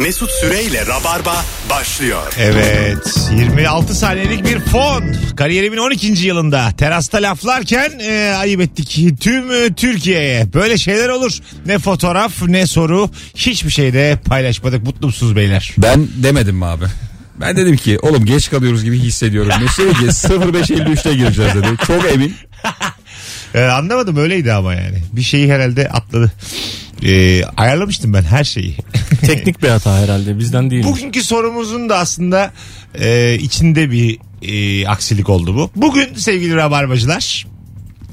Mesut Sürey ile Rabarba başlıyor. Evet, 26 saniyelik bir fon. Kariyerimin 12. yılında terasta laflarken ayıp ettik tüm Türkiye'ye. Böyle şeyler olur. Ne fotoğraf ne soru, hiçbir şey de paylaşmadık. Mutlu musunuz beyler? Ben demedim mi abi? Ben dedim ki oğlum geç kalıyoruz gibi hissediyorum. Mesut'e 05.53'te gireceğiz dedi. Çok emin. Anlamadım, öyleydi ama yani. Bir şeyi herhalde atladı. Ayarlamıştım ben her şeyi. Teknik bir hata herhalde, bizden değil. Bugünkü sorumuzun da aslında içinde bir aksilik oldu bu. Bugün sevgili Rabarbacılar,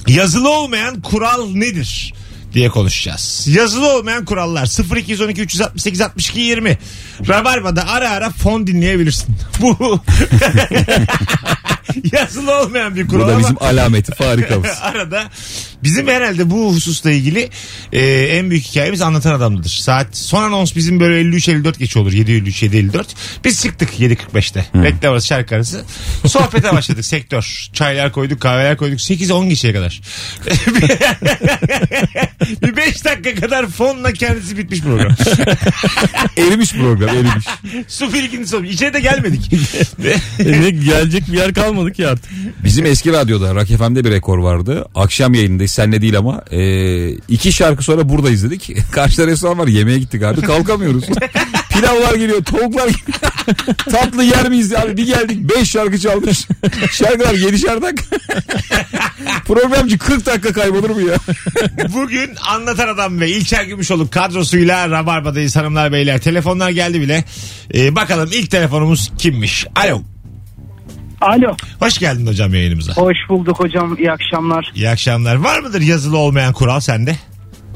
yazılı olmayan kural nedir diye konuşacağız. Yazılı olmayan kurallar. 0212 368 62 20. Rabarba'da ara ara fon dinleyebilirsin. Bu yazılı olmayan bir kural. Bu da bizim alameti, farikamız. Arada bizim herhalde bu hususla ilgili en büyük hikayemiz Anlatan Adam'dadır. Saat son anons bizim böyle 53-54 geç olur. 7-53-7-54. Biz çıktık 7.45'te. Reklam arası, şarkı arası. Sohbete başladık sektör. Çaylar koyduk, kahveler koyduk. 8-10 geçeye kadar. Bir 5 dakika kadar fonla kendisi bitmiş program. Erimiş program, erimiş. Su birikintisi olmuş. İçeri de gelmedik. Gelecek bir yer kalmadık ya artık. Bizim eski radyoda Rock FM'de bir rekor vardı. Akşam yayındayız, senle değil ama. 2 şarkı sonra buradayız dedik. Karşıda restoran var, yemeğe gittik abi. Kalkamıyoruz. Pilavlar geliyor, tavuklar geliyor. Tatlı yer miyiz abi? Bir geldik 5 şarkı çalmış. Şarkılar 7'şer dakika. Programcı 40 dakika kaybolur mu ya? Bugün Anlatan Adam ve İlker Gümüşoluk kadrosuyla Rabarba'dayız hanımlar beyler. Telefonlar geldi bile. Bakalım ilk telefonumuz kimmiş? Alo. Alo. Hoş geldin hocam yayınımıza. Hoş bulduk hocam, iyi akşamlar. İyi akşamlar. Var mıdır yazılı olmayan kural sende?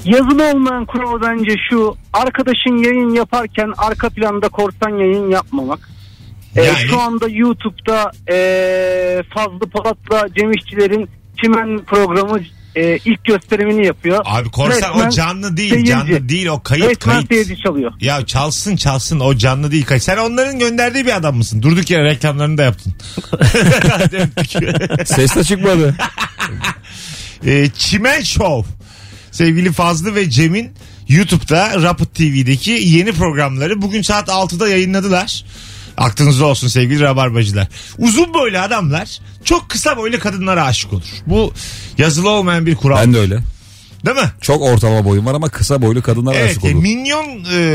Yazılı olmayan kural bence şu: arkadaşın yayın yaparken arka planda korsan yayın yapmamak. Yani... şu anda YouTube'da Fazlı Palat'la Cemişçilerin Çimen programı ilk gösterimini yapıyor. Abi korsan resmen, o canlı değil seyirci. Canlı değil o, kayıt resmen kayıt. Seyirci çalıyor. Ya çalsın o canlı değil kayıt. Sen onların gönderdiği bir adam mısın? Durduk yere reklamlarını da yaptın. Ses de çıkmadı. Çimen Show. Sevgili Fazlı ve Cem'in YouTube'da Rapid TV'deki yeni programları bugün saat 6'da yayınladılar. Aklınızda olsun sevgili Rabarbacılar. Uzun boylu adamlar çok kısa boylu kadınlara aşık olur. Bu yazılı olmayan bir kural. Ben de öyle. Değil mi? Çok ortalama boyum var ama kısa boylu kadınlara aşık olur. Evet, minyon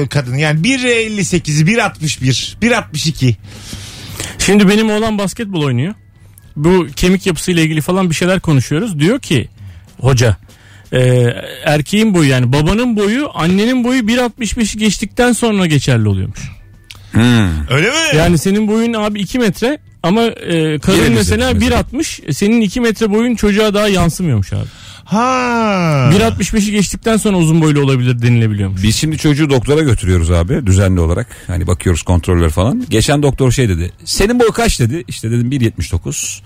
kadın yani 1.58'i, 1.61, 1.62. Şimdi benim oğlan basketbol oynuyor. Bu kemik yapısıyla ilgili falan bir şeyler konuşuyoruz. Diyor ki hoca, erkeğin boyu yani babanın boyu annenin boyu 1.65 geçtikten sonra geçerli oluyormuş. Öyle mi? Yani senin boyun abi 2 metre ama karın mesela 1.60, senin 2 metre boyun çocuğa daha yansımıyormuş abi. Ha. 1.65'i geçtikten sonra uzun boylu olabilir denilebiliyormuş. Biz şimdi çocuğu doktora götürüyoruz abi düzenli olarak. Hani bakıyoruz kontroller falan. Geçen doktor şey dedi. Senin boy kaç dedi. İşte dedim 1.79.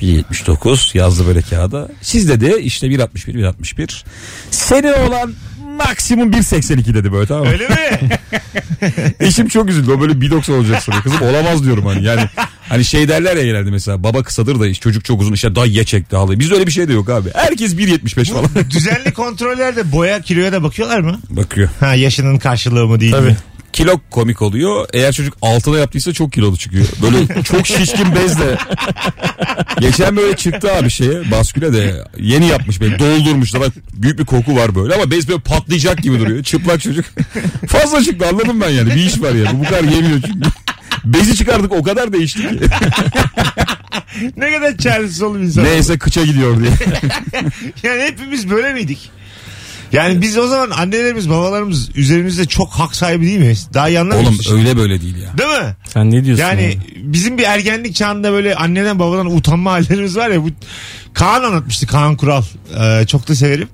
1.79 yazdı böyle kağıda. Siz dedi işte 1.61. Senin oğlan maksimum 1.82 dedi böyle, tamam mı? Öyle mi? Eşim çok üzüldü. O böyle 1.90 olacak sonra. Kızım olamaz diyorum hani yani. Hani şey derler ya genelde mesela, baba kısadır da çocuk çok uzun, işte dayıya çekti halıyı. Bizde öyle bir şey de yok abi. Herkes 1.75 falan. Düzenli kontrollerde boya kiloya da bakıyorlar mı? Bakıyor. Ha, yaşının karşılığı mı değil tabii mi? Kilo komik oluyor. Eğer çocuk 6'da yaptıysa çok kilolu çıkıyor. Böyle çok şişkin bezle. Geçen böyle çıktı abi şeye, basküle de yeni yapmış böyle, doldurmuşlar. Büyük bir koku var böyle ama bez böyle patlayacak gibi duruyor. Çıplak çocuk. Fazla çıktı, anladım ben yani. Bir iş var yani. Bu kadar yemiyor çünkü. Bezi çıkardık, o kadar değişti ki. Ne kadar çaresiz oğlum insan. Neyse kıça gidiyor diye. Yani hepimiz böyle miydik? Yani biz o zaman annelerimiz babalarımız üzerimizde çok hak sahibi değil miyiz? Daha iyi anlamışız. Oğlum öyle böyle değil ya. Değil mi? Sen ne diyorsun? Yani bizim bir ergenlik çağında böyle anneden babadan utanma hallerimiz var ya. Bu Kaan anlatmıştı, Kaan Kural. Çok da severim.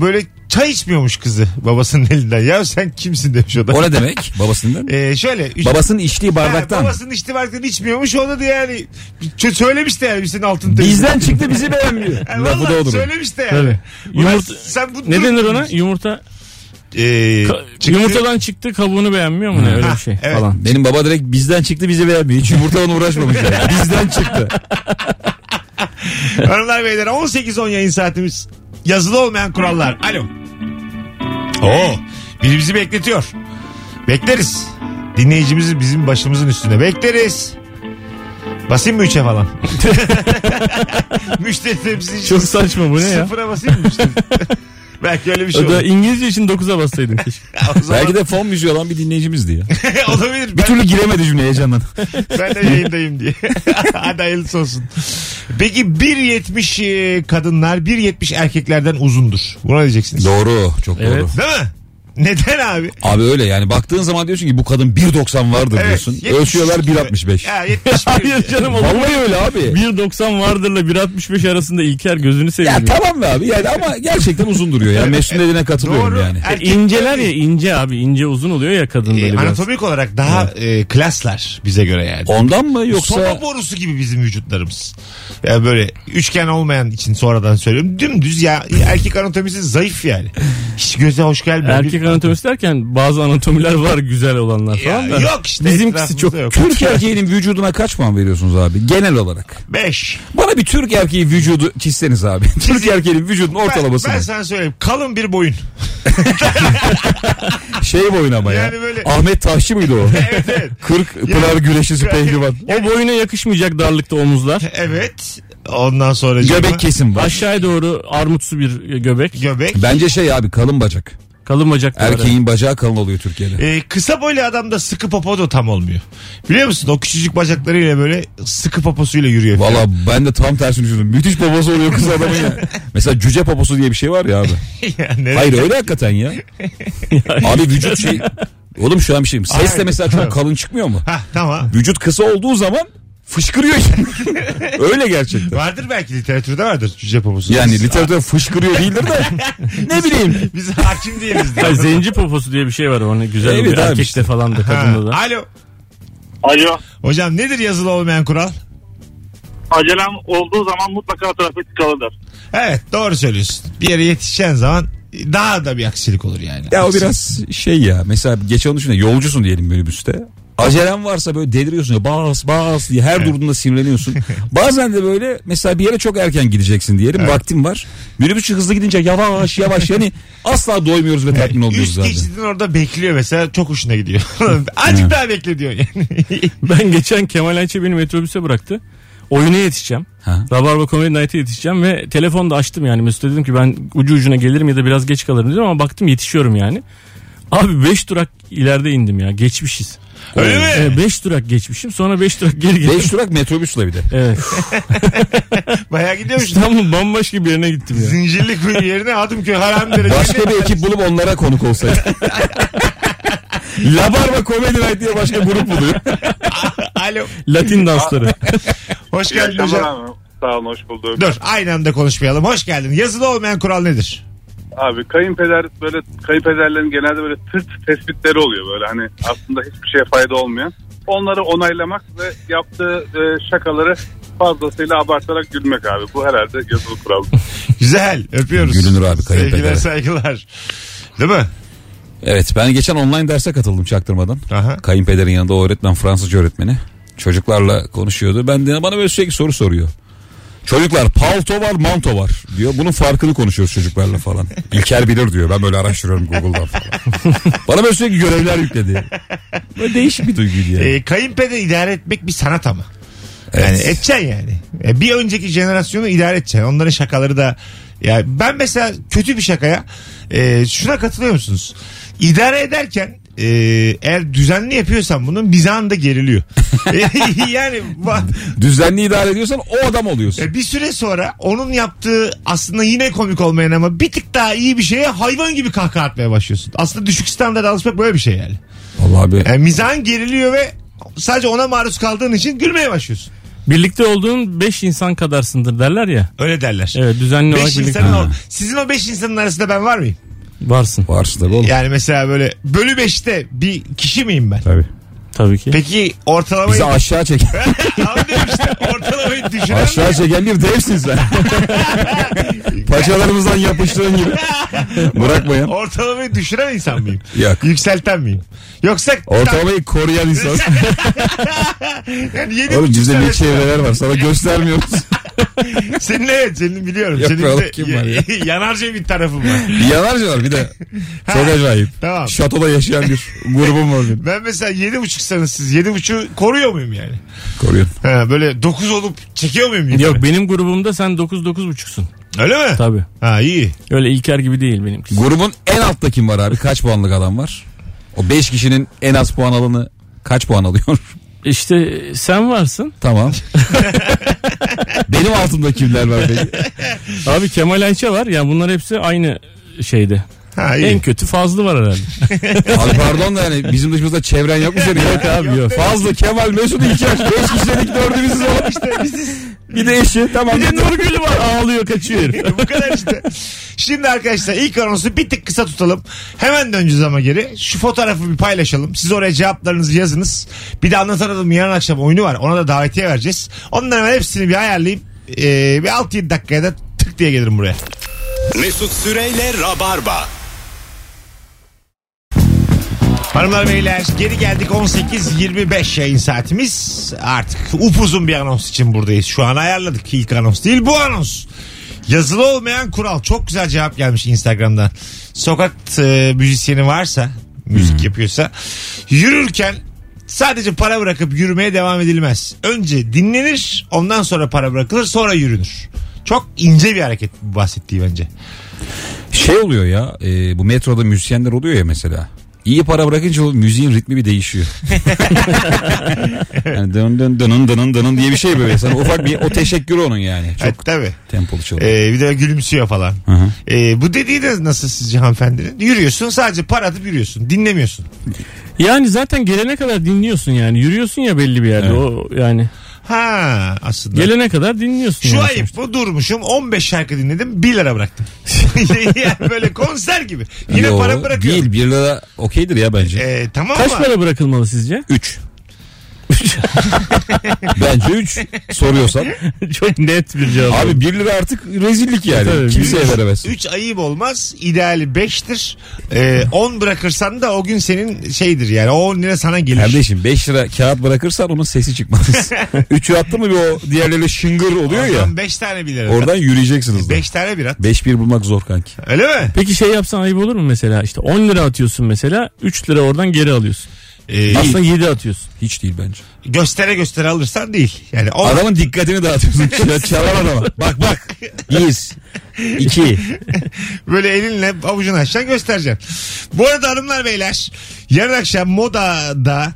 Böyle çay içmiyormuş kızı babasının elinden. Ya sen kimsin demiş o da. O ne demek babasından? Şöyle. Babasının içtiği bardaktan. Babasının içtiği bardaktan içmiyormuş. O da yani söylemiş de yani senin altın. Bizden çıktı, bizi beğenmiyor. Yani valla söylemiş de yani. Yumurta, sen bu ne denir ona? Yumurta. Yumurtadan çıktı, kabuğunu beğenmiyor mu ne öyle bir şey evet falan. Benim baba direkt bizden çıktı, bizi beğenmiyor. Hiç yumurtadan uğraşmamış yani. Bizden çıktı. Hanımlar beyler 18-10 yayın saatimiz. Yazılı olmayan kurallar. Alo. Oo, biri bizi bekletiyor. Bekleriz. Dinleyicimizi bizim başımızın üstünde bekleriz. Basayım mı 3'e falan? Müşteri temsilcisi. Çok saçma bu ne ya? 0'a basayım mı müşteri? Belki öyle bir şey olur. İngilizce için 9'a bassaydın keşke. Zaman... Belki de fon müziği olan bir dinleyicimizdi ya. Olabilir. Bir türlü giremedi cümleye heyecandan. Ben de yayındayım diye. Hadi hayırlısı olsun. Peki 1.70 kadınlar 1.70 erkeklerden uzundur. Buna diyeceksiniz. Doğru. Çok evet. Doğru. Değil mi? Neden abi? Abi öyle yani baktığın zaman diyorsun ki bu kadın 1.90 vardır diyorsun. Evet, ölçüyorlar 1.65. Ya 70. Hayır canım olur. Vallahi öyle abi. 1.90 vardırla 1.65 arasında İlker gözünü seveyim. Ya tamam be abi yani ama gerçekten uzun duruyor. Yani Mesut'un dediğine katılıyorum. Doğru. Yani. İnceler ya ince abi ince uzun oluyor ya kadın böyle biraz. Anatomik olarak daha klaslar bize göre yani. Ondan mı yoksa? Soba borusu gibi bizim vücutlarımız. Yani böyle üçgen olmayan için sonradan söylüyorum. Dümdüz ya erkek anatomisi zayıf yani. Hiç göze hoş gelmiyor. Erkek anatomisi derken bazı anatomiler var güzel olanlar falan da. Yok işte. Bizimkisi çok. Yok. Türk erkeğinin vücuduna kaç puan veriyorsunuz abi genel olarak? 5. Bana bir Türk erkeği vücudu çizseniz abi. Türk erkeğinin vücudunun ortalamasını. Ben sana söyleyeyim. Kalın bir boyun. Şey boyun ama yani ya. Böyle... Ahmet Taşçı mıydı o? Evet evet. 40 Pınar yani... Güreşçisi pehlivan. O boyuna yakışmayacak darlıkta omuzlar. Evet. Ondan sonra. Göbek kesin var. Aşağıya doğru armutsu bir göbek. Bence şey abi kalın bacak. Kalın bacaklar. Erkeğin bacağı kalın oluyor Türkiye'de. Kısa boylu adamda sıkı popo da tam olmuyor. Biliyor musun? O küçücük bacaklarıyla böyle sıkı poposuyla yürüyor. Valla ben de tam tersini düşündüm. Müthiş poposu oluyor kız adamın ya. Mesela cüce poposu diye bir şey var ya abi. Ya hayır öyle hakikaten ya. Abi vücut şey... Oğlum şu an bir şeyim. Sesle mesela çok kalın çıkmıyor mu? Ha tamam. Vücut kısa olduğu zaman... Fışkırıyor. Öyle gerçekten. Vardır belki literatürde vardır cüce poposu. Yani literatürde fışkırıyor değildir de. Ne bileyim. Biz hakim değiliz. Diye. Zenci poposu diye bir şey var. Onu güzel evet, bir erkekte işte. Falan da kadında da. Alo. Alo. Hocam nedir yazılı olmayan kural? Acelem olduğu zaman mutlaka trafik tıkalıdır. Evet doğru söylüyorsun. Bir yere yetişeceğin zaman daha da bir aksilik olur yani. Ya o biraz şey ya. Mesela geçen düşünün yolcusun diyelim minibüste. Acelen varsa böyle deliriyorsun ya bas diye her evet. Durduğunda sinirleniyorsun. Bazen de böyle mesela bir yere çok erken gideceksin diyelim evet. Vaktin var. Minibüsçü hızlı gidince yavaş yani asla doymuyoruz ve tatmin oluyoruz zaten. Üst geçidin orada bekliyor mesela çok hoşuna gidiyor. Azıcık daha bekle diyor yani. Ben geçen Kemal Ayça beni metrobüse bıraktı. Oyuna yetişeceğim. Rabarba Comedy Night'e yetişeceğim ve telefonda açtım yani. Mesut'a dedim ki ben ucu ucuna gelirim ya da biraz geç kalırım dedim ama baktım yetişiyorum yani. Abi 5 durak ileride indim ya geçmişiz. Öyle mi? 5 durak geçmişim sonra 5 durak geri geldim. 5 durak metrobüsle bir de. Evet. Bayağı gidiyormuş. İstanbul bambaşka bir yerine gittim ya. Zincirli kuyu yerine Hadımköy Haramdere. Başka bir ekip bulup onlara konuk olsaydı. Labarba Comedy Night diye başka grup buluyor. Alo. Latin dansları. Hoş geldin hocam. Sağ olun hoş bulduk. Dur aynı anda konuşmayalım. Hoş geldin. Yazılı olmayan kural nedir? Abi kayınpederlerin genelde böyle tırt tespitleri oluyor böyle hani aslında hiçbir şeye fayda olmayan. Onları onaylamak ve yaptığı şakaları fazlasıyla abartarak gülmek abi. Bu herhalde yazılı kural. Güzel öpüyoruz. Gülünür abi kayınpeder. Sevgiler saygılar. Değil mi? Evet ben geçen online derse katıldım çaktırmadan. Aha. Kayınpederin yanında o öğretmen Fransızca öğretmeni. Çocuklarla konuşuyordu. Bana böyle sürekli soru soruyor. Çocuklar palto var manto var diyor. Bunun farkını konuşuyoruz çocuklarla falan. İlker bilir diyor. Ben böyle araştırıyorum Google'dan falan. Bana böyle sürekli görevler yükledi. Böyle değişik bir duyguydu yani. Kayınpederi idare etmek bir sanat ama. Evet. Yani edeceksin yani. Bir önceki jenerasyonu idare edeceksin. Onların şakaları da. Yani ben mesela kötü bir şakaya şuna katılıyor musunuz? İdare ederken eğer düzenli yapıyorsan bunun mizahın da geriliyor. Yani düzenli idare ediyorsan o adam oluyorsun. Bir süre sonra onun yaptığı aslında yine komik olmayan ama bir tık daha iyi bir şeye hayvan gibi kahkaha atmaya başlıyorsun. Aslında düşük standarda alışmak böyle bir şey yani. Vallahi abi. Yani mizahın geriliyor ve sadece ona maruz kaldığın için gülmeye başlıyorsun. Birlikte olduğun 5 insan kadarsındır derler ya. Öyle derler. Evet düzenli olarak birlikte. Sizin o 5 insanın arasında ben var mıyım? Varsın. Varsın da oğlum. Yani mesela böyle bölü 5'te bir kişi miyim ben? Tabii. Tabii ki. Peki ortalamayı... Bizi aşağı çeken. Anlıyorum işte, ortalamayı düşünen. Aşağı çeken bir devsiniz sen. Paçalarımızdan yapıştığın gibi. Bırakmayın. Ortalamayı düşüren insan mıyım? Yok. Yükselten miyim? Yoksa... Ortalamayı koruyan insan. Yani oğlum bizde bir çevreler var. Sana göstermiyoruz. Senin evet, senin biliyorum. Yok, senin de kim var ya? Yanarca bir tarafım var. Yanarca var bir de. Çok acayip. Tamam. Şatoda yaşayan bir grubum var. Benim. Ben mesela 7.5'sanız siz 7.5'u koruyor muyum yani? Koruyorum. Ha, böyle 9 olup çekiyor muyum? Yukarı? Yok, benim grubumda sen 9 9.5'sun. Öyle mi? Tabii. Ha, iyi. Öyle İlker gibi değil benimki. Grubun en altta kim var abi? Kaç puanlık adam var? O 5 kişinin en az puan alanı kaç puan alıyor? İşte sen varsın. Tamam. Benim altımda kimler var peki? Abi Kemal Ayça var. Yani bunlar hepsi aynı şeyde. Ha, en kötü Fazlı var herhalde. Abi pardon da yani bizim dışımızda çevren yok mu senin? Yok abi yok. Fazlı, Kemal, Mesut, İlker. 5 kişilik dördümüzüz olan işte biziz. Bir de eşi. Tamam. Bir de Nurgül var. Ağlıyor, kaçıyor. Bu kadar işte. Şimdi arkadaşlar ilk anonsu bir tık kısa tutalım. Hemen döneceğiz ama geri. Şu fotoğrafı bir paylaşalım. Siz oraya cevaplarınızı yazınız. Bir de Anlatan Adam yarın akşam oyunu var. Ona da davetiye vereceğiz. Onların hepsini bir ayarlayıp bir 6-7 dakikaya da tık diye gelirim buraya. Mesut Sürey'le Rabarba. Hanımlar beyler geri geldik. 18.25 yayın saatimiz. Artık upuzun bir anons için buradayız. Şu an ayarladık, ilk anons değil bu anons. Yazılı olmayan kural. Çok güzel cevap gelmiş Instagram'dan. Sokak müzisyeni varsa, müzik yapıyorsa, yürürken sadece para bırakıp yürümeye devam edilmez. Önce dinlenir, ondan sonra para bırakılır, sonra yürünür. Çok ince bir hareket bu bahsettiği bence. Şey oluyor ya, bu metroda müzisyenler oluyor ya mesela. İyi para bırakınca o müziğin ritmi bir değişiyor. Yani dın dın dın dın dın diye bir şey böyle. Sana ufak bir o teşekkür onun yani. Çok tabii. Tempolu çalıyor. Bir de gülümsüyor falan. Bu dediği de nasıl sizce hanımefendinin? Yürüyorsun, sadece para atıp yürüyorsun. Dinlemiyorsun. Yani zaten gelene kadar dinliyorsun yani. Yürüyorsun ya belli bir yerde. Evet. O yani. Ha aslında. Gelene kadar dinliyorsun. Şu yani ayıp bu, durmuşum 15 şarkı dinledim 1 lira bıraktım. Yani böyle konser gibi. Yine yani para bırakıyorum. Değil 1 lira okeydir ya bence. Tamam. Kaç para bırakılmalı sizce? 3. Bence 3 soruyorsan. Çok net bir cevap. Abi 1 lira artık rezillik yani. Tabii, kimseye veremez. 3 ayıp olmaz. İdeali 5'tir. 10 bırakırsan da o gün senin şeydir yani. O 10 lira sana gelir. Kardeşim 5 lira kağıt bırakırsan onun sesi çıkmaz. 3'ü attı mı bir o diğerleri şıngır oluyor ya. 5 tane 1 lira. Oradan yürüyeceksiniz. 5 tane 1 at. 5-1 bulmak zor kanki. Öyle mi? Peki şey yapsan ayıp olur mu mesela? İşte 10 lira atıyorsun mesela. 3 lira oradan geri alıyorsun. Aslında 7 atıyorsun. Hiç değil bence. Göstere göstere alırsan değil. Yani adamın dikkatini dağıtıyorsun. Çalar adama. Bak bak. 1, 2. Böyle elinle avucunu açsan göstereceksin. Bu arada hanımlar beyler, yarın akşam Moda'da,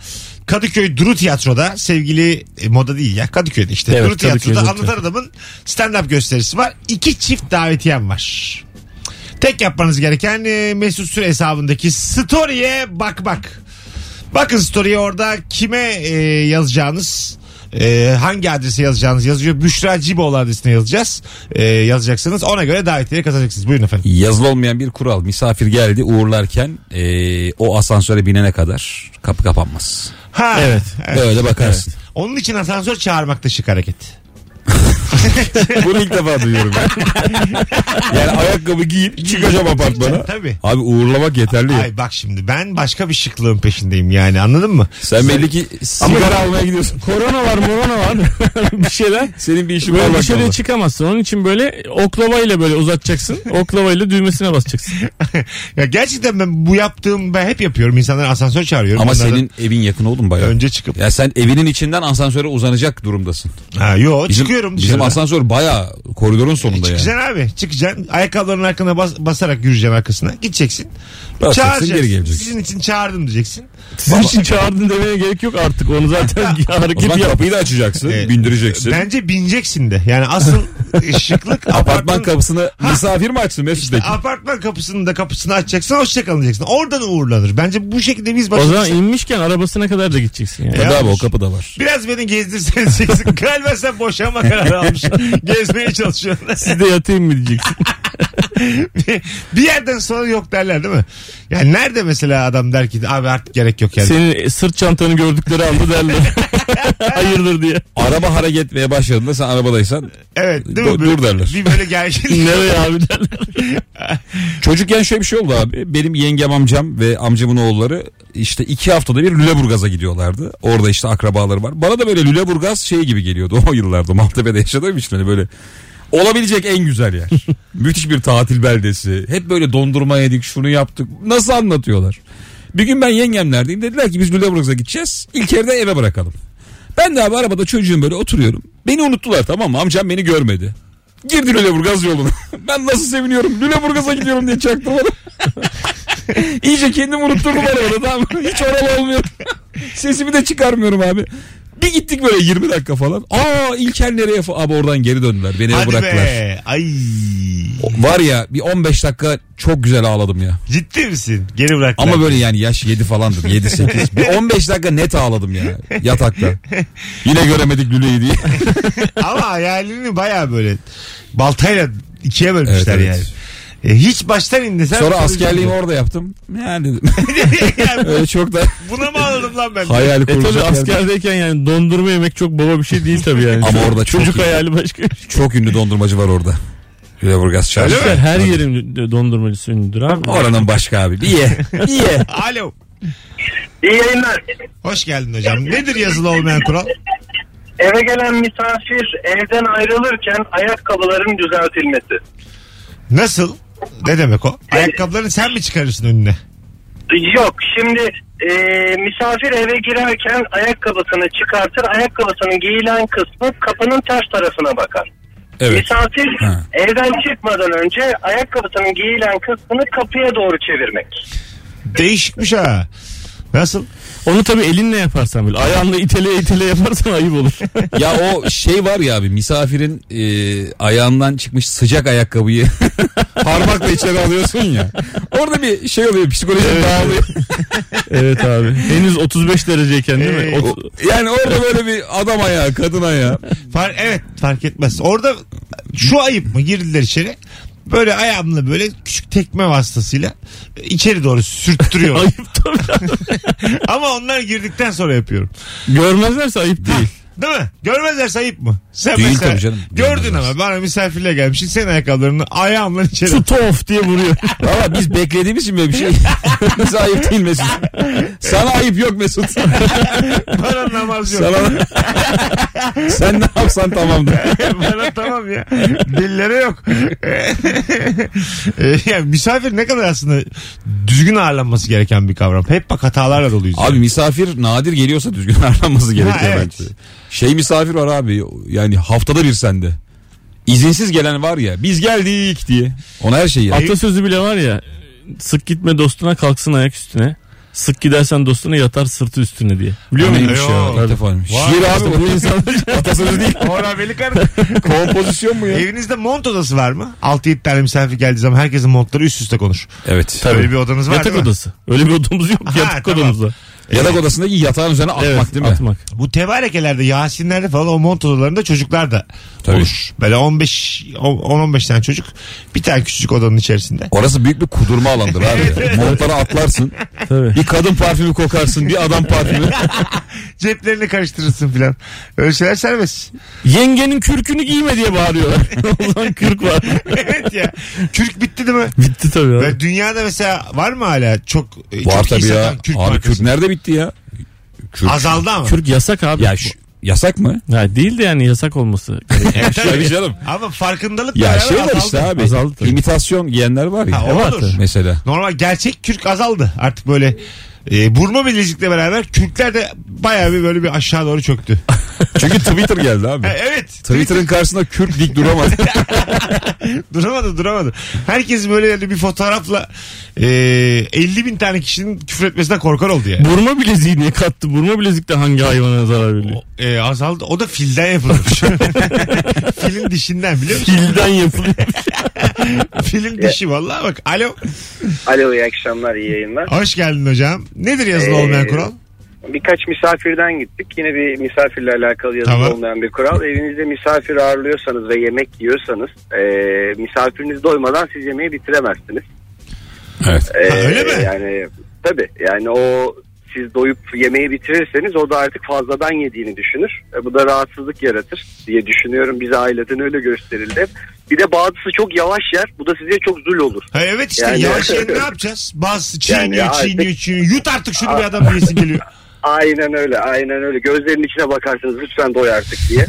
Kadıköy Duru Tiyatro'da, sevgili Moda değil ya, Kadıköy'de işte, evet, Duru Tiyatro'da Anlatan Adam'ın stand-up gösterisi var. 2 çift davetiyem var. Tek yapmanız gereken Mesut Süre hesabındaki story'e bakmak. Bakın story'e, orada kime yazacağınız, hangi adrese yazacağınız yazıyor. Büşra Cibo adresine yazacağız. Yazacaksınız. Ona göre davetiye kazanacaksınız. Buyurun efendim. Yazılı olmayan bir kural. Misafir geldi uğurlarken o asansöre binene kadar kapı kapanmaz. Ha, evet. Öyle bakarsın. Evet. Onun için asansör çağırmak da şık hareket. Bunu ilk defa duyuyorum ben. Yani ayakkabı giyip çıkacağım apartmana. Tabii. Abi uğurlamak yeterli. Ay bak şimdi ben başka bir şıklığın peşindeyim yani, anladın mı? Sen belli ki sigara almaya gidiyorsun. Korona var, morona var. Bir şeyler. Senin bir işin var. Böyle dışarıya çıkamazsın. Onun için böyle oklavayla böyle uzatacaksın. Oklavayla düğmesine basacaksın. Ya gerçekten ben bu yaptığım, ben hep yapıyorum. İnsanlar asansör çağırıyorum. Ama bunlardan... senin evin yakın oğlum bayağı. Önce çıkıp. Ya sen evinin içinden asansöre uzanacak durumdasın. Ha yo, çıkıyorum dışarı. Bizim asansör bayağı koridorun sonunda yani. Çıkacaksın abi. Çıkacaksın. Ayakkabılarının arkana basarak yürüyeceksin arkasına. Gideceksin. Çağıracaksın. Sizin için çağırdım diyeceksin. Sizin için çağırdım demeye gerek yok artık. Onu zaten hareket yap. Kapıyı da açacaksın. Bindireceksin. Bence bineceksin de. Yani asıl şıklık. Apartman kapısını misafir mi açsın Mesut'taki? İşte apartman kapısını da açacaksın. Hoşçakalın diyeceksin. Oradan uğurlanır. Bence bu şekilde biz başlayacağız. O zaman inmişken arabasına kadar da gideceksin. Yani. Tabii abi, o kapı da var. Biraz beni gezdirsen diyeceksin. Galiba sen boşanma kararı almış. Gezmeye çalışıyorsun. Siz de yatayım mı diyeceksin. Bir yerden sonra yok derler değil mi? Yani nerede mesela adam der ki abi artık gerek yok yani. Senin sırt çantanı gördükleri anda derler. Hayırdır diye. Araba hareket etmeye başladığında sen arabadaysan evet, değil mi? Dur derler. Bir böyle gerginlik. Nereye abi derler. Çocukken şöyle bir şey oldu abi. Benim yengem, amcam ve amcamın oğulları işte 2 haftada bir Lüleburgaz'a gidiyorlardı. Orada işte akrabaları var. Bana da böyle Lüleburgaz şey gibi geliyordu. O yıllarda Maltepe'de yaşadığım için hani böyle olabilecek en güzel yer. Müthiş bir tatil beldesi. Hep böyle dondurma yedik, şunu yaptık. Nasıl anlatıyorlar? Bir gün ben yengemlerdeyim. Dediler ki biz Lüleburgaz'a gideceğiz. İlker'den eve bırakalım. Ben de abi arabada çocuğum böyle oturuyorum. Beni unuttular, tamam mı? Amcam beni görmedi. Girdi Lüleburgaz yoluna. Ben nasıl seviniyorum. Lüleburgaz'a gidiyorum diye çaktım onu. İyice kendimi unutturdum arabada, tamam mı? Hiç oralı olmuyor. Sesimi de çıkarmıyorum abi. Bir gittik böyle 20 dakika falan. Aa İlker nereye falan. Abi oradan geri döndüler. Beni eve bıraktılar. Be. Ay. Var ya bir 15 dakika çok güzel ağladım ya. Ciddi misin? Geri bıraktılar. Ama böyle yani yaş 7 falandım. 7-8. Bir 15 dakika net ağladım ya. Yatakta. Yine göremedik Lüle'yi diye. Ama hayalini baya böyle baltayla 2'ye bölmüşler evet, evet. Yani. Hiç baştan indi. Sen sonra askerliğimi orada yaptım. Yani öyle çok da. Buna mı ağladım lan ben? Hayal kuracağım. Tabii askerdeyken yani dondurma yemek çok baba bir şey değil tabii yani. Ama orada çocuk hayali başka. Çok ünlü dondurmacı var orada. Lüleburgaz Çarşı. Her yerin dondurmacısı ünlüdür abi. Oranın başka abi. Bir ye. Bir ye. Alo. İyi yayınlar. Hoş geldin hocam. Nedir yazılı olmayan kural? Eve gelen misafir evden ayrılırken ayakkabıların düzeltilmesi. Nasıl? Ne demek o? Ayakkabılarını sen mi çıkarırsın önüne? Yok. Şimdi misafir eve girerken ayakkabısını çıkartır. Ayakkabısının giyilen kısmı kapının ters tarafına bakar. Evet. Misafir evden çıkmadan önce ayakkabısının giyilen kısmını kapıya doğru çevirmek. Değişikmiş ha. Nasıl? Onu tabii elinle yaparsan böyle ayağınla itele itele yaparsan ayıp olur. Ya o şey var ya abi misafirin ayağından çıkmış sıcak ayakkabıyı parmakla içeri alıyorsun ya. Orada bir şey oluyor, psikolojik evet. Dağılıyor. Evet abi. Henüz 35 dereceyken değil mi? Yani orada böyle bir adam ayağı, kadın ayağı. Evet fark etmez. Orada şu ayıp mı girdiler içeri? Böyle ayağımla böyle küçük tekme vasıtasıyla içeri doğru sürttürüyorum. Ayıp tabii. Ama onlar girdikten sonra yapıyorum. Görmezlerse ayıp değil. Değil mi? Görmezlerse ayıp mı? Sen değil mesela canım, gördün ama bana misafirle gelmişsin senin ayakkabılarını ayağımla içeri. Tut off diye vuruyor. Valla biz beklediğimiz için böyle bir şey. Bize ayıp değil Mesut. Sana ayıp yok Mesut. Bana namaz yok. Sana... Sen ne yapsan tamamdır. Bana tamam ya. Dillere yok. Yani misafir ne kadar aslında düzgün ağırlanması gereken bir kavram. Hep bak hatalarla doluyuz. Abi yani. Misafir nadir geliyorsa düzgün ağırlanması gerekiyor evet. Bence. Şey misafir var abi yani haftada bir sende. İzinsiz gelen var ya biz geldik diye. Ona her şeyi. Atasözü bile var ya sık gitme dostuna kalksın ayak üstüne. Sık gidersen dostuna yatar sırtı üstüne diye. Biliyor musun? Neymiş ya? Şiir abi bu insanlar. Atasözü değil. Orabeli kardeş. Kompozisyon mu ya? Evinizde mont odası var mı? 6-7 tane misafir geldiği zaman herkesin montları üst üste konur. Evet. Tabii. Öyle bir odanız var yatak odası. Öyle bir odamız yok. Ha, yatak tamam. Odamızda. Yatak odasındaki yatağın üzerine atmak evet, değil mi? Atmak. Bu tebarekelerde, Yasinlerde falan o mont odalarında çocuklar da tabii. Olur. Böyle 10-15 tane çocuk bir tane küçücük odanın içerisinde. Orası büyük bir kudurma alandır abi. Evet. Montlara atlarsın. Tabii. Bir kadın parfümü kokarsın, bir adam parfümü. Ceplerini karıştırırsın filan. Öyle şeyler serbest. Yengenin kürkünü giyme diye bağırıyorlar. O zaman kürk var. Evet ya. Kürk bitti değil mi? Bitti tabii abi. Ve dünyada mesela var mı hala çok tabii iyi ya. Kürk abi kürk nerede bitti ya? Kürk. Azaldı ama. Kürk yasak abi. Ya yasak mı? Ya değil de yani yasak olması. Tabii canım. Ama farkındalık ya şey var azaldı. İşte abi. Azaldı imitasyon giyenler var ya. Ha, olur. Mesela. Normal gerçek kürk azaldı. Artık böyle burma bilezikle beraber kürkler de bayağı bir böyle bir aşağı doğru çöktü. Çünkü Twitter geldi abi. Evet. Twitter'ın karşısında kürk dik duramadı. duramadı. Herkes böyle bir fotoğrafla 50.000 tane kişinin küfür etmesine korkar oldu yani. Burma bileziği niye kattı? Burma bilezik de hangi hayvana zarar veriyor? Azaldı. O da filden yapılmış. Filin dişinden biliyor musun? Filden yapılıyor. Filin dişi vallahi bak. Alo. Alo iyi akşamlar iyi yayınlar. Hoş geldin hocam. Nedir yazılı olmayan kural? Birkaç misafirden gittik. Yine bir misafirle alakalı yazılı olmayan bir kural. Evinizde misafir ağırlıyorsanız ve yemek yiyorsanız misafiriniz doymadan siz yemeği bitiremezsiniz. Evet. Öyle mi? Yani tabii. Yani o siz doyup yemeği bitirirseniz o da artık fazladan yediğini düşünür. Bu da rahatsızlık yaratır diye düşünüyorum. Bize aileden öyle gösterildi. Bir de bazısı çok yavaş yer. Bu da size çok zul olur. Ha evet işte yani, yavaş yer ne yapacağız? Bazısı çiğniyor. Yut artık şunu bir adam diyesin geliyor. Aynen öyle. Gözlerinin içine bakarsınız lütfen doy artık diye.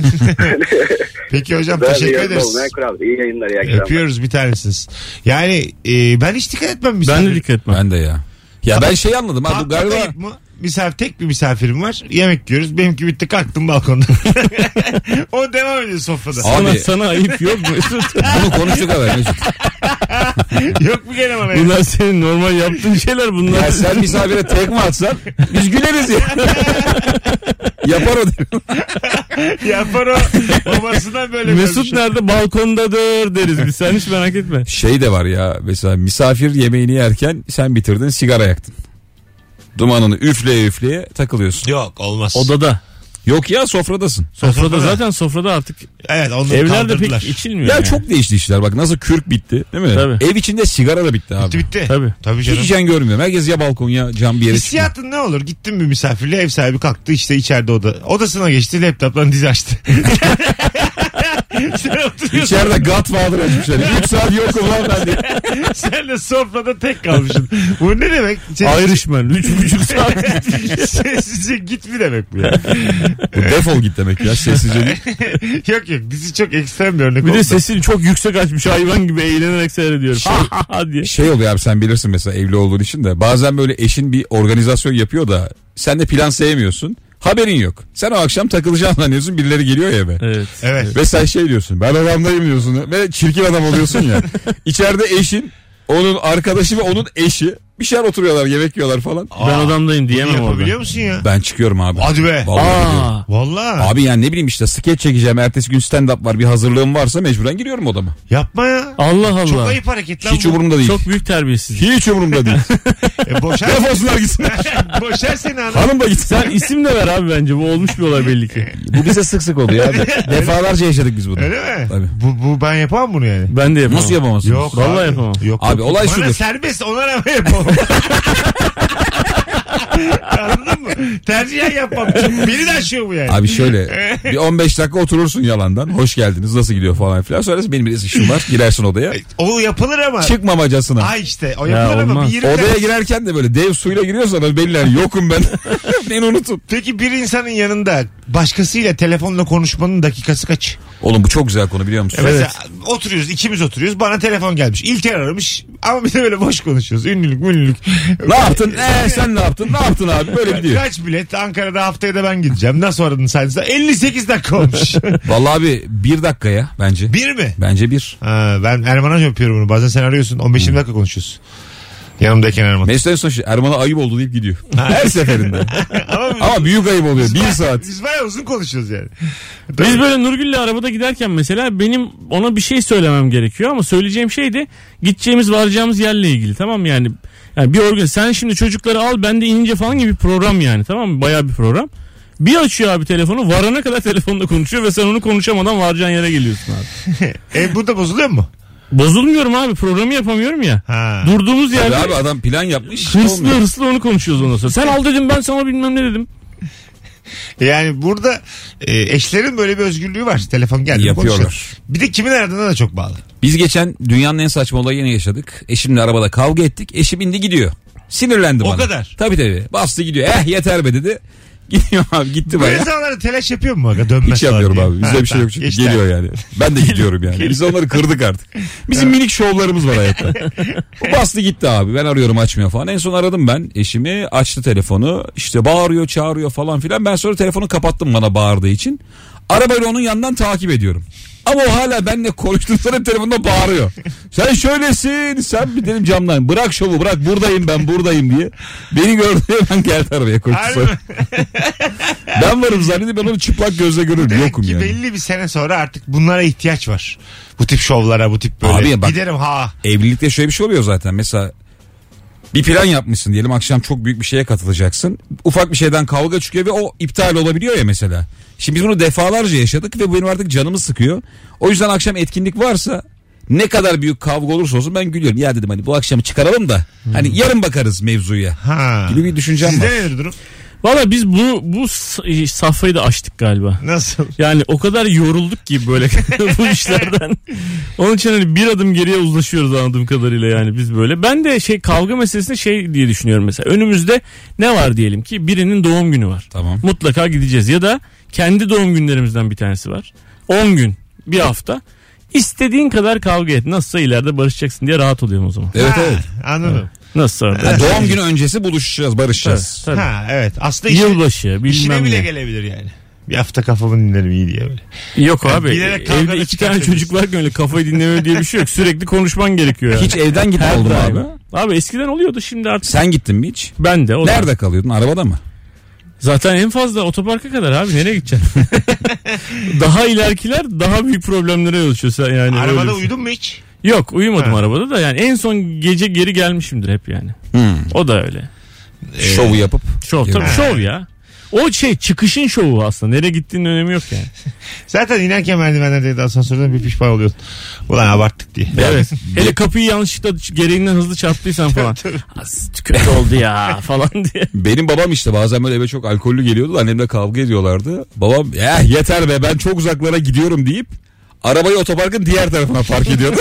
Peki hocam teşekkür ederiz. İyi yayınlar, iyi akşamlar. Öpüyoruz bir tanesiniz. Yani ben hiç dikkat etmem misafir. Ben de dikkat etmem. Ben de ya. Ya ben şey anladım. Ha, bu galiba... Tek bir misafirim var. Yemek yiyoruz. Benimki bitti. Kalktım balkonda. O devam ediyor sofrada. Abi, sana ayıp yok mu? Bunu konuştuk abi Mesut. Yok mu gene bana? Bunlar senin normal yaptığın şeyler bunlar. Ya sen misafire tekme atsan biz güleriz ya. Yapar o derim. Yapar o. Babasından böyle Mesut görmüşüm. Nerede? Balkondadır deriz biz. Sen hiç merak etme. Şey de var ya mesela misafir yemeğini yerken sen bitirdin sigara yaktın. Dumanını üfleye takılıyorsun. Yok olmaz. Odada. Yok ya sofradasın. Sofrada zaten sofrada artık. Evet onları evlerde kaldırdılar. Pek içilmiyor. Ya yani. Çok değişti işler bak nasıl kürk bitti değil mi? Tabii. Ev içinde sigara da bitti abi. Bitti. Tabii canım. Hiç can görmüyorum. Herkes ya balkon ya cam bir yere çıkıyor. Hissiyatın ne olur? Gittin bir misafirle ev sahibi kalktı işte içeride odasına geçti laptoplarını dizi açtı. İçeride Godfather açmışlar. 3 saat yok ulan ben de. Sen de sofrada tek kalmışsın. Bu ne demek? Ayrışman. 3,5 saat. Sessizce git mi demek bu ya? Bu defol git demek ya sessizce. Yok dizi çok ekstrem bir örnek oldu. Bir de sesini çok yüksek açmış hayvan gibi eğlenerek seyrediyorum. Şey oluyor abi sen bilirsin mesela evli olduğun için de bazen böyle eşin bir organizasyon yapıyor da sen de plan sevmiyorsun. Haberin yok. Sen o akşam takılacaksın anlıyorsun. Birileri geliyor ya eve. Evet. Ve sen şey diyorsun. Ben adamdayım diyorsun. Ve çirkin adam oluyorsun ya. İçeride eşin, onun arkadaşı ve onun eşi bir şeyler oturuyorlar. Yemek yiyorlar falan. Ben adamdayım diyemem orada. Yapabiliyor musun ya? Ben çıkıyorum abi. Hadi be. Vallahi. Abi yani ne bileyim işte skeç çekeceğim. Ertesi gün stand up var. Bir hazırlığım varsa mecburen giriyorum odama. Yapma ya. Allah. Çok ayıp hareket lan. Hiç umurumda değil. Çok büyük terbiyesizlik. Hiç umurumda değil. Defolsunlar gitsinler. Boşar seni hanım. Hanım da gitsin. Sen isim de ver abi bence. Bu olmuş bir olay belli ki. Bu bize sık sık oluyor abi. Defalarca yaşadık biz bunu. Öyle mi? Tabii. Bu ben yapamam bunu yani. Ben de yapamam. Nasıl yapamazsınız? Yok. Vallahi yapamam. Yok. Abi olay şudur. Bana serbest ona rağmen yapamam. Anladın mı? Tercihen yapmam. Beni de aşıyor bu yani. Abi şöyle bir 15 dakika oturursun yalandan. Hoş geldiniz nasıl gidiyor falan filan. Söylesin benim bir işim var. Girersin odaya. O yapılır ama. Çıkmamacasına. Ha işte o yapılır ya ama. Odaya girerken de böyle dev suyla giriyorsan belli yokum ben. Beni unutun. Peki bir insanın yanında başkasıyla telefonla konuşmanın dakikası kaç? Oğlum bu çok güzel konu biliyor musun? Evet. Oturuyoruz ikimiz oturuyoruz. Bana telefon gelmiş. İlker aramış ama bir de böyle boş konuşuyoruz. Ünlülük. Ne yaptın? Sen ne yaptın? Ne yaptın abi? Böyle gidiyor. Kaç bilet? Ankara'da haftaya da ben gideceğim. Nasıl aradın sen? 58 dakika olmuş. Vallahi abi 1 dakika ya bence. 1 mi? Bence 1. Ben Erman'a yapıyorum bunu. Bazen sen arıyorsun. 15-20 dakika konuşuyoruz. Yanımdayken Erman. Mesut'un sonuç Erman'a ayıp oldu deyip gidiyor. Her seferinde. Ama büyük ayıp oluyor. 1 saat. Biz bayağı uzun konuşuyoruz yani. Biz böyle Nurgül'le arabada giderken mesela benim ona bir şey söylemem gerekiyor ama söyleyeceğim şey de gideceğimiz varacağımız yerle ilgili tamam mı yani? Yani bir sen şimdi çocukları al ben de inince falan gibi bir program yani tamam mı? Bayağı bir program. Bir açıyor abi telefonu varana kadar telefonda konuşuyor ve sen onu konuşamadan varacağın yere geliyorsun abi. Burada bozuluyor mu? Bozulmuyorum abi programı yapamıyorum ya. Ha. Durduğumuz yerde. Abi adam plan yapmış. Hırslı onu konuşuyoruz ondan sonra. Sen al dedim ben sana bilmem ne dedim. Yani burada eşlerin böyle bir özgürlüğü var. Telefon geldi. Yapıyorlar. Bir de kimin aradığına da çok bağlı. Biz geçen dünyanın en saçma olayı yine yaşadık. Eşimle arabada kavga ettik. Eşim indi gidiyor. Sinirlendi bana. O kadar. Tabii. Bastı gidiyor. Yeter be dedi. Gidiyor abi gitti bana. Böyle zamanlarda telaş yapıyor mu? Dönmez hiç yapmıyorum abi. Bizde bir şey yok çünkü. İşte. Geliyor yani. Ben de gidiyorum yani. Biz onları kırdık artık. Bizim minik şovlarımız var hayatta. O bastı gitti abi. Ben arıyorum açmıyor falan. En son aradım ben eşimi. Açtı telefonu. İşte bağırıyor çağırıyor falan filan. Ben sonra telefonu kapattım bana bağırdığı için. Arabayla onun yanından takip ediyorum. Ama o hala benimle konuştuğum sonra telefonda bağırıyor. Sen şöylesin, sen bir dedim camdan. Bırak şovu, bırak buradayım diye. Beni gördü ben geldi arabaya koştu. Ben varım zannedip ben onu çıplak gözle görürüm. Yokum yani. Belli bir sene sonra artık bunlara ihtiyaç var. Bu tip şovlara, bu tip böyle. Abi bak, giderim ha. Evlilikte şöyle bir şey oluyor zaten. Mesela Bir plan yapmışsın diyelim, akşam çok büyük bir şeye katılacaksın. Ufak bir şeyden kavga çıkıyor ve o iptal olabiliyor ya mesela. Şimdi biz bunu defalarca yaşadık ve benim artık canımı sıkıyor. O yüzden akşam etkinlik varsa ne kadar büyük kavga olursa olsun ben gülüyorum. Ya dedim hani bu akşamı çıkaralım da hani yarın bakarız mevzuya. Ha. Gibi bir düşüncem var. Sizde nedir durum? Valla biz bu safhayı da açtık galiba. Nasıl? Yani o kadar yorulduk ki böyle bu işlerden. Onun için hani bir adım geriye uzlaşıyoruz anladığım kadarıyla yani biz böyle. Ben de kavga meselesini diye düşünüyorum mesela. Önümüzde ne var diyelim ki birinin doğum günü var. Tamam. Mutlaka gideceğiz ya da kendi doğum günlerimizden bir tanesi var. 10 gün, bir hafta. İstediğin kadar kavga et. Nasılsa ileride barışacaksın diye rahat oluyorum o zaman. Evet ha, evet. Anladım. Evet. Nasıl? Yani doğum günü öncesi buluşacağız, barışacağız. Tabii. Ha evet. Aslında yılbaşı, işine bile gelebilir yani. Bir hafta kafamı dinlerim iyi diye böyle. Yok yani abi. Evde 2 tane çocuk varken öyle kafayı dinleme diye bir şey yok. Sürekli konuşman gerekiyor yani. Hiç evden gitme oldu mu abi? Abi eskiden oluyordu, şimdi artık. Sen gittin mi hiç? Ben de. Nerede kalıyordun? Arabada mı? Zaten en fazla otoparka kadar abi, nereye gideceksin? Daha ilerikiler daha büyük problemlere yol açıyor yani. Arabada uyudun mu hiç? Yok, uyumadım arabada da yani en son gece geri gelmişimdir hep yani. O da öyle. Şovu yapıp. Şov tabii, şov ya. O çıkışın şovu aslında, nereye gittiğinin önemi yok yani. Zaten inerken merdivenlerdeydi, asansörden bir pişman oluyorsun. Ulan abarttık diye. Evet. Hele kapıyı yanlışlıkla gereğinden hızlı çarptıysan falan. Az tükürük oldu ya falan diye. Benim babam işte bazen böyle eve çok alkollü geliyordu, annemle kavga ediyorlardı. Babam yeter be ben çok uzaklara gidiyorum deyip arabayı otoparkın diğer tarafına park ediyordu.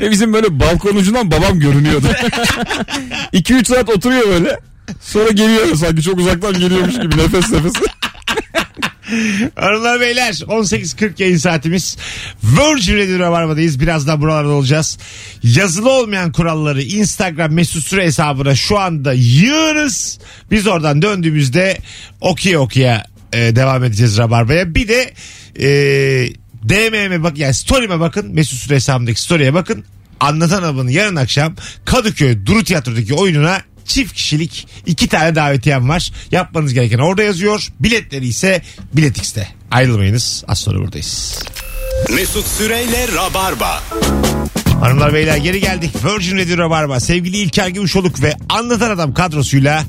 Ve bizim böyle balkon ucundan babam görünüyordu. 2-3 saat oturuyor böyle. Sonra geliyor, sanki çok uzaktan geliyormuş gibi nefes nefes. Hanımlar beyler 18.40 yayın saatimiz. Virgin Radio Rabarba'dayız. Birazdan buralarda olacağız. Yazılı olmayan kuralları Instagram Mesut Süre hesabına şu anda yığınız. Biz oradan döndüğümüzde okuya devam edeceğiz Rabarba'ya. Bir de DM'me bak, yani story'me bakın. Mesut Süre hesabındaki story'e bakın. Anlatan Adam'ın yarın akşam Kadıköy Duru Tiyatro'daki oyununa çift kişilik 2 tane davetiyem var. Yapmanız gereken orada yazıyor. Biletleri ise Biletix'te. Ayrılmayınız. Az sonra buradayız. Mesut Süreyle Rabarba. Hanımlar beyler geri geldik. Virgin Radio Rabarba. Sevgili İlker Gümüşoluk ve Anlatan Adam kadrosuyla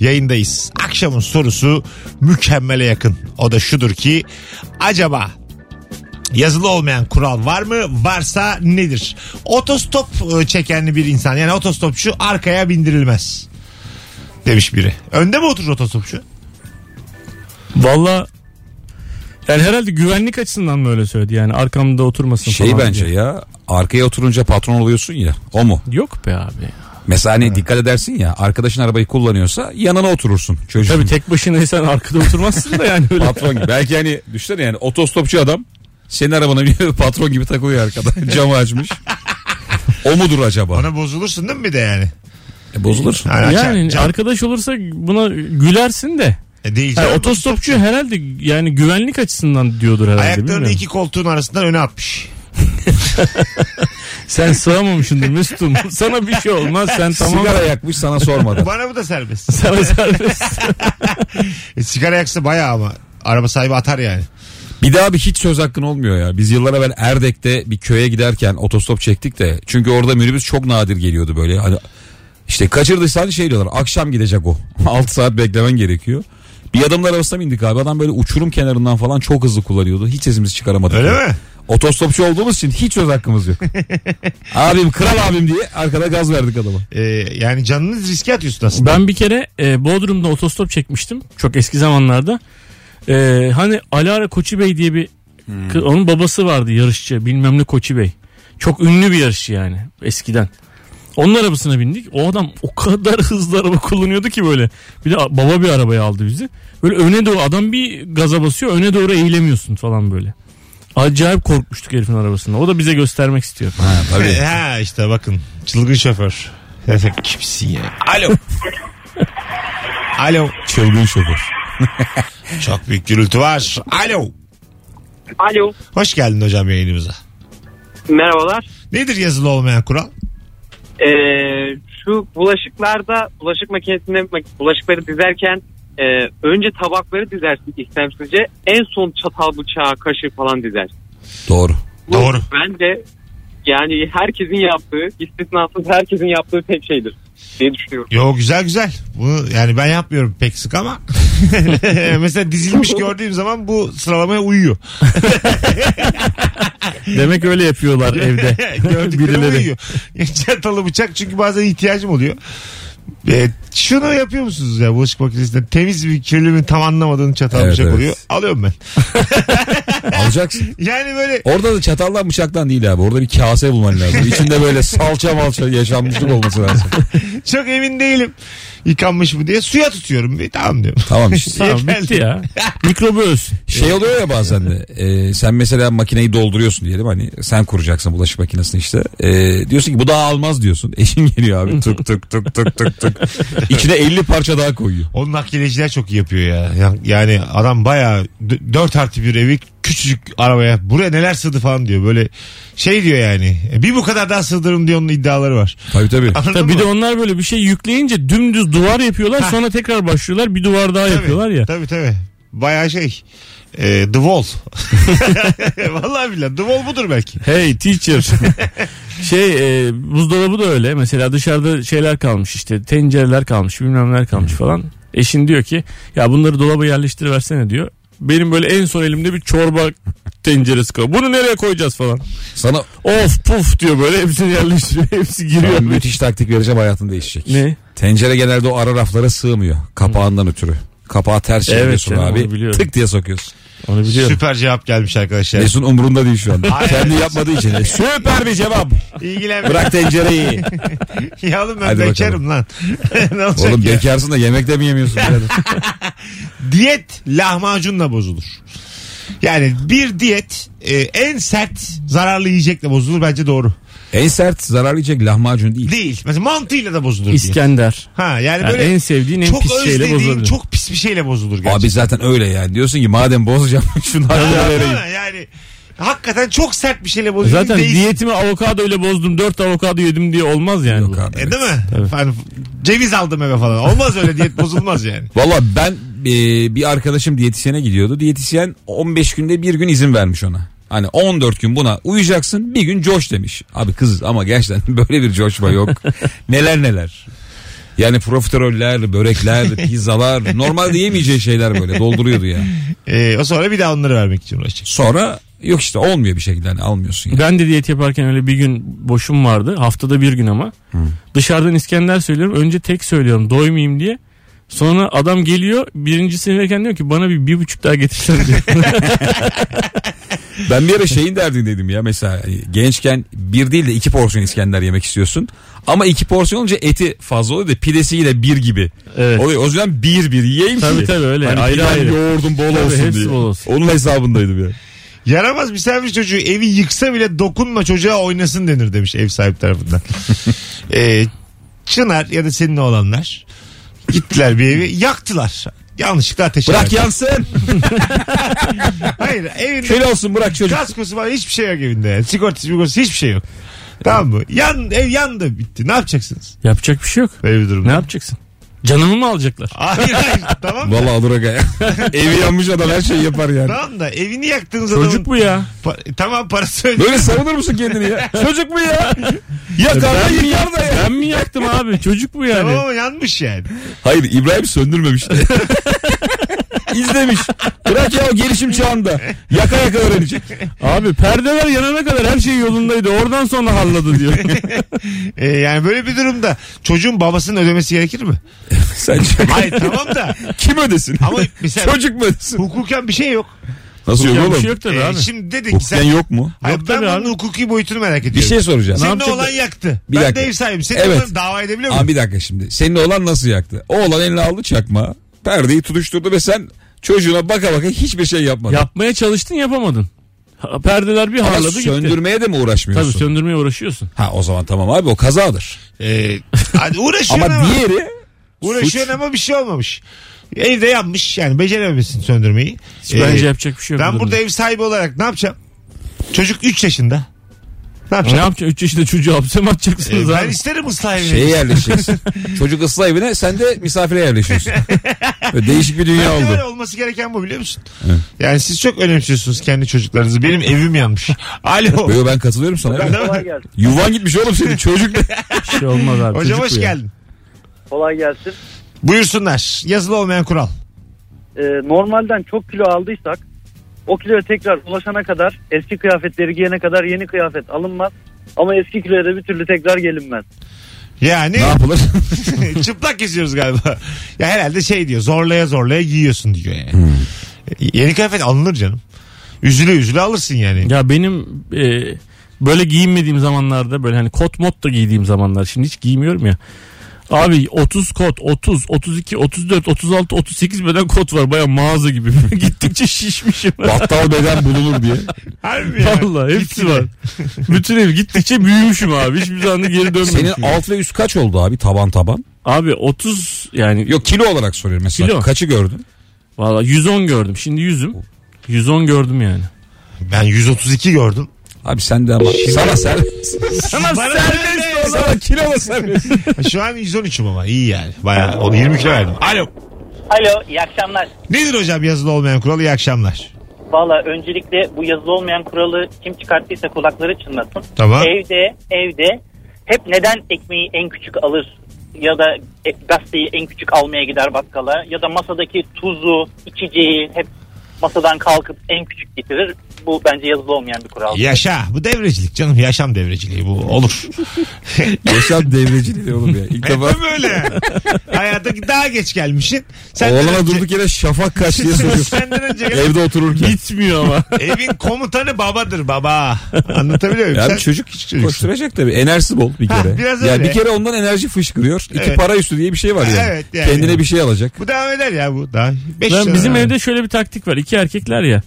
yayındayız. Akşamın sorusu mükemmele yakın. O da şudur ki acaba yazılı olmayan kural var mı? Varsa nedir? Otostop çeken bir insan, yani otostopçu arkaya bindirilmez demiş biri. Önde mi oturur otostopçu? Valla yani herhalde güvenlik açısından mı öyle söyledi? Yani arkamda oturmasın falan bence diye. Ya arkaya oturunca patron oluyorsun ya, o mu? Yok be abi. Mesela hani dikkat edersin ya, arkadaşın arabayı kullanıyorsa yanına oturursun çocuğun. Tabii tek başınaysan arkada oturmazsın da yani öyle. Patron gibi. Belki hani düşünsene yani otostopçu adam senin arabana bir patron gibi takılıyor arkada. Camı açmış. O mudur acaba? Ona bozulursun değil mi bir de yani? Bozulursun. Yani arkadaş olursa buna gülersin de. Değil. Yani otostopçu herhalde yani güvenlik açısından diyordur herhalde. Ayaklarını 2 koltuğun arasından öne atmış. Sen sığamamışsındır Mesut'um. Sana bir şey olmaz. Sen tamam. Sigara yakmış sana sormadan. Bana bu da serbest. Sana serbest. Sigara yaksa bayağı ama araba sahibi atar yani. Bir daha hiç söz hakkın olmuyor ya. Biz yıllar evvel Erdek'te bir köye giderken otostop çektik de. Çünkü orada minibüs çok nadir geliyordu böyle. Hani işte kaçırdıysan diyorlar. Akşam gidecek o. 6 saat beklemen gerekiyor. Bir adamın arabasına bindik abi. Adam böyle uçurum kenarından falan çok hızlı kullanıyordu. Hiç sesimizi çıkaramadık. Öyle mi? Otostopçu olduğumuz için hiç söz hakkımız yok. Abim, kral abim diye arkada gaz verdik adama. Yani canınız riske atıyorsun aslında. Ben bir kere Bodrum'da otostop çekmiştim. Çok eski zamanlarda. Hani Ali Koçi Bey diye bir kız, onun babası vardı yarışçı, bilmem ne Koçi Bey. Çok ünlü bir yarışçı yani eskiden. Onun arabasına bindik. O adam o kadar hızlı araba kullanıyordu ki böyle. Bir de baba bir arabayı aldı bizi. Böyle öne doğru adam bir gaza basıyor, öne doğru eğilemiyorsun falan böyle. Acayip korkmuştuk herifin arabasında. O da bize göstermek istiyor. Ha, tabii. Ha işte bakın çılgın şoför. Sen kimsin ya? Alo. Alo. Çılgın şoför. Çok büyük gürültü var. Alo. Alo. Hoş geldin hocam yayınımıza. Merhabalar. Nedir yazılı olmayan kural? Şu bulaşıklarda, bulaşık makinesinde bulaşıkları dizerken önce tabakları dizersin istemsizce, en son çatal, bıçağı, kaşığı falan dizersin. Doğru. Bu, doğru. Bence yani herkesin yaptığı, istisnasız herkesin yaptığı tek şeydir. diye düşünüyorum. Yo, güzel güzel. Bu yani ben yapmıyorum pek sık ama mesela dizilmiş gördüğüm zaman bu sıralamaya uyuyor. Demek öyle yapıyorlar evde. Gördükleri uyuyor. Çatalı bıçak çünkü bazen ihtiyacım oluyor. Şunu yapıyor musunuz ya bulaşık makinesinde? Temiz bir kirliliğin tam anlamadığını çatal bıçak oluyor. Alıyorum ben. Alacaksın. Yani böyle. Orada da çataldan bıçaktan değil abi. Orada bir kase bulman lazım. İçinde böyle salça malça yaşanmışlık olması lazım. Çok emin değilim. Yıkanmış mı diye suya tutuyorum. Tamam diyorum. Tamam işte. Tamam bitti ya. Mikroböz. Şey oluyor ya bazen de. Sen mesela makineyi dolduruyorsun diyelim. Hani sen kuracaksın bulaşık makinesini işte. Diyorsun ki bu daha almaz diyorsun. Eşin geliyor abi. Tık tık tık tık tık tık. İçine 50 parça daha koyuyor. Onun nakliyeciler çok iyi yapıyor ya. Yani adam bayağı 4+1 evi küçücük arabaya buraya neler sığdı falan diyor. Böyle şey diyor yani. Bir bu kadar daha sığdırırım diye onun iddiaları var. Tabii tabii. Tabii bir de onlar böyle bir şey yükleyince dümdüz duvar yapıyorlar. Ha. Sonra tekrar başlıyorlar. Bir duvar daha tabii, yapıyorlar ya. Tabii tabii. Bayağı şey. The Wall. Vallahi billahi The Wall budur belki. Hey teacher. Buzdolabı da öyle. Mesela dışarıda şeyler kalmış işte. Tencereler kalmış, bilmemler kalmış falan. Eşin diyor ki ya bunları dolaba yerleştiriversene diyor. Benim böyle en son elimde bir çorba tenceresi kalıyor. Bunu nereye koyacağız falan. Sana of puf diyor böyle hepsini yerleştiriyor. Hepsi giriyor. Sana müthiş taktik vereceğim, hayatın değişecek. Ne? Tencere genelde o ara raflara sığmıyor. Kapağından ötürü. Kapağı ters çeviriyorsun abi. Tık diye sokuyorsun. Onu biliyorum. Süper cevap gelmiş arkadaşlar. Mesut'un umurunda değil şu anda. Kendi yapmadığı için. Süper bir cevap. İlgilenmiyor. Bırak tencereyi. Ya oğlum ben hadi bekarım bakalım. Lan. Ne olacak oğlum ya? Bekarsın da yemek de mi yemiyorsun? Diyet lahmacunla bozulur. Yani bir diyet en sert zararlı yiyecekle bozulur, bence doğru. En sert zararlı yiyecek lahmacun değil. Değil. Mesela mantıyla da bozulur. İskender. Diye. Ha yani böyle en sevdiğin en pis şeyle bozulur. Çok pis bir şeyle bozulur gerçekten. Abi zaten öyle yani. Diyorsun ki madem bozacağım şunu haline vereyim. Yani hakikaten çok sert bir şeyle bozuldum. Zaten değil. Diyetimi avokadoyla bozdum. 4 avokado yedim diye olmaz yani. Yok abi, evet. Değil mi? Yani, ceviz aldım eve falan. Olmaz öyle diyet bozulmaz yani. Valla ben bir arkadaşım diyetisyene gidiyordu. Diyetisyen 15 günde bir gün izin vermiş ona. Hani 14 gün buna uyuyacaksın, bir gün coş demiş. Abi kız ama gerçekten böyle bir coşma yok. Neler neler. Yani profiteroller, börekler, pizzalar, normalde yemeyeceği şeyler böyle dolduruyordu ya. O sonra bir daha onları vermek için uğraşacak. Sonra yok işte olmuyor bir şekilde, hani almıyorsun. Yani. Ben de diyet yaparken öyle bir gün boşum vardı, haftada bir gün ama. Dışarıdan İskender söylüyorum, önce tek söylüyorum doymayayım diye. Sonra adam geliyor, birincisini verirken diyor ki bana bir buçuk daha getirsen diyor. Ben bir ara şeyin derdindeydim ya, mesela gençken bir değil de 2 porsiyon İskender yemek istiyorsun. Ama 2 porsiyon olunca eti fazla oluyor da pidesiyle bir gibi. Evet. Oluyor. O yüzden bir yiyeyim tabii, ki. Tabii öyle. Hani ayrı ayrı. Yoğurdum bol tabii, olsun diye. Bol olsun. Onun hesabındaydım ya. Yaramaz misafir çocuğu evi yıksa bile dokunma çocuğa oynasın denir demiş ev sahibi tarafından. Çınar ya da senin oğlanlar gittiler bir evi yaktılar. Yanlışlıkla ateş eder. Bırak yansın. Hayır evinde. Şöyle olsun bırak çocuk. Kaskosu var, hiçbir şey yok evinde. Yani. Sigortası hiçbir şey yok. Tamam mı? Ev yandı bitti. Ne yapacaksınız? Yapacak bir şey yok. Ev durumda. Ne yapacaksın? Canımı mı alacaklar? Hayır tamam mı? Valla alır aga. Evi yanmış adam her şeyi yapar yani. Tamam da evini yaktığınız zaman. Çocuk bu ya. Tamam parası ödeyecek. Böyle savunur musun kendini ya? Çocuk bu ya. Ya. Ben mi yaktım abi? Çocuk bu yani. Tamam yanmış yani. Hayır İbrahim söndürmemiş. İzlemiş. Bırak ya, o gelişim çağında. Yaka öğrenecek. Abi perdeler yanana kadar her şey yolundaydı. Oradan sonra halladı diyor. Yani böyle bir durumda çocuğun babasının ödemesi gerekir mi? Sence? Hayır tamam da. Kim ödesin? Ama mesela, çocuk mu ödesin? Hukuken bir şey yok. Nasıl yok oğlum? Şey yok tabii abi. Şimdi dedin ki sen yok mu? Hayır, yok ben bunun hukuki boyutunu merak ediyorum. Bir şey soracağım. Senin oğlan yaktı. Bir ben dakika. De ev sahibim. Senin oğlan dava edebiliyor muyum? Bir dakika şimdi. Senin oğlan nasıl yaktı? O oğlan eline aldı çakmağı. Perdeyi tutuşturdu ve sen çocuğuna baka baka hiçbir şey yapmadın. Yapmaya çalıştın, yapamadın. Perdeler bir harladı gitti. Söndürmeye de mi uğraşmıyorsun? Tabii söndürmeye uğraşıyorsun. Ha o zaman tamam abi, o kazadır. Hadi uğraşıyorsun ama diğeri uğraşıyorsun suç. Ama bir şey olmamış. Evde yanmış yani, becerememişsin söndürmeyi. Bence yapacak bir şey yok. Ben burada ev sahibi olarak ne yapacağım? Çocuk 3 yaşında. Ne yapacaksın? 3 yaşında çocuğu hapse mi atacaksınız abi? Ben isterim ıslah evine. Şeye yerleşeceksin. Çocuk ıslah evine, sen de misafire yerleşiyorsun. Değişik bir dünya oldu. Öyle olması gereken bu, biliyor musun? Evet. Yani siz çok önemsiyorsunuz kendi çocuklarınızı. Benim evim yanmış. Alo. Böyle ben katılıyorum sana. Yuvan gitmiş oğlum senin çocuk. Hiç şey olmaz abi. Hocam hoş geldin. Kolay gelsin. Buyursunlar. Yazılı olmayan kural. Normalden çok kilo aldıysak o kiloya tekrar ulaşana kadar, eski kıyafetleri giyene kadar yeni kıyafet alınmaz. Ama eski kiloya da bir türlü tekrar gelinmez. Yani ne yapılır? Çıplak geziyoruz galiba. Ya herhalde şey diyor, zorlaya zorlaya giyiyorsun diyor yani. Hmm. Yeni kıyafet alınır canım. Üzüle üzüle alırsın yani. Ya benim böyle giyinmediğim zamanlarda, böyle hani kot mot da giydiğim zamanlar, şimdi hiç giymiyorum ya. Abi 30 kot, 30, 32, 34, 36, 38 beden kot var. Baya mağaza gibi. Gittikçe şişmişim. Battal beden bulunur diye. Harbi ya. Vallahi hepsi var. Bütün ev gittikçe büyümüşüm abi. Hiçbir zaman geri dönmemişim. Senin alt ve üst kaç oldu abi, taban taban? Abi 30 yani. Yok kilo olarak soruyorum mesela. Kilo. Kaçı gördün? Valla 110 gördüm. Şimdi 100'üm. 110 gördüm yani. Ben 132 gördüm. Abi sen de ama sana serbest. Sana serbest, sana kilo da serbest. Şu an 113'üm ama iyi yani. Bayağı onu 20 kilo verdim. Alo. Alo, iyi akşamlar. Nedir hocam yazılı olmayan kural? İyi akşamlar. Valla öncelikle bu yazılı olmayan kuralı kim çıkarttıysa kulakları çınlasın. Tamam. Evde hep neden ekmeği en küçük alır ya da gazeteyi en küçük almaya gider bakkala ya da masadaki tuzu, içeceği hep masadan kalkıp en küçük getirir. Bu bence yazılı olmayan bir kural. Yaşa. Bu devrecilik canım. Yaşam devreciliği bu. Olur. Yaşam devreciliği oğlum ya. İlk defa. Böyle. Hayata daha geç gelmişsin. Oğlana önce... durduk yere şafak kaç diye soruyorsun. Evde otururken. Bitmiyor ama. Evin komutanı babadır baba. Anlatabiliyor muyum? Sen... Çocuk hiç koşturacak tabii. Enerjisi bol bir kere. Biraz öyle. Yani bir kere ondan enerji fışkırıyor. Evet. İki para üstü diye bir şey var yani. Evet, yani. Kendine bir şey alacak. Bu devam eder ya bu. Daha. Bizim evde şöyle bir taktik var. İki erkekler ya.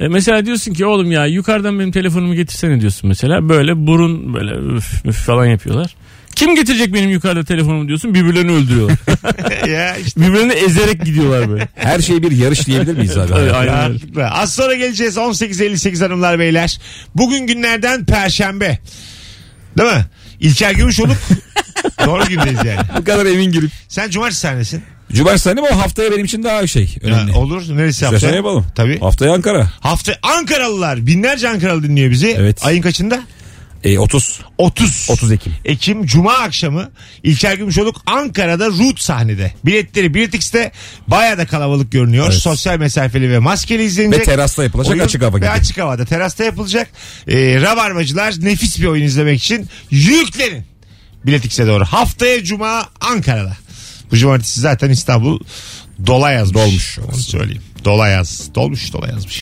Mesela diyorsun ki oğlum ya yukarıdan benim telefonumu getirsene diyorsun mesela. Böyle burun böyle üf falan yapıyorlar. Kim getirecek benim yukarıda telefonumu diyorsun. Birbirlerini öldürüyorlar. Ya işte. Birbirlerini ezerek gidiyorlar böyle. Her şey bir yarış diyebilir miyiz abi? Tabii, aynen. Az sonra geleceğiz. 18.58 hanımlar beyler. Bugün günlerden Perşembe. Değil mi? İlker Gümüşoluk. Doğru gündeyiz yani. Bu kadar emin girip. Sen cumartesi sahnesin. Cumartesi sahne ama haftaya benim için daha şey önemli. Ya olur. Neresi yapacağız? Sahne yapalım. Tabii. Haftaya Ankara. Ankaralılar. Binlerce Ankaralı dinliyor bizi. Evet. Ayın kaçında? 30 Ekim. Ekim Cuma akşamı İlker Gümüşoluk Ankara'da Root sahnede. Biletleri Biletix'te, bayağı da kalabalık görünüyor. Evet. Sosyal mesafeli ve maskeli izlenecek. Ve terasta yapılacak oyun, açık hava gibi. Ve açık havada terasta yapılacak. Rabarbacılar nefis bir oyun izlemek için yüklenin Biletix'e doğru. Haftaya Cuma Ankara'da. Bu cumartesi zaten İstanbul dola yazmış. Dolmuş. Onu söyleyeyim. Dola yazmış.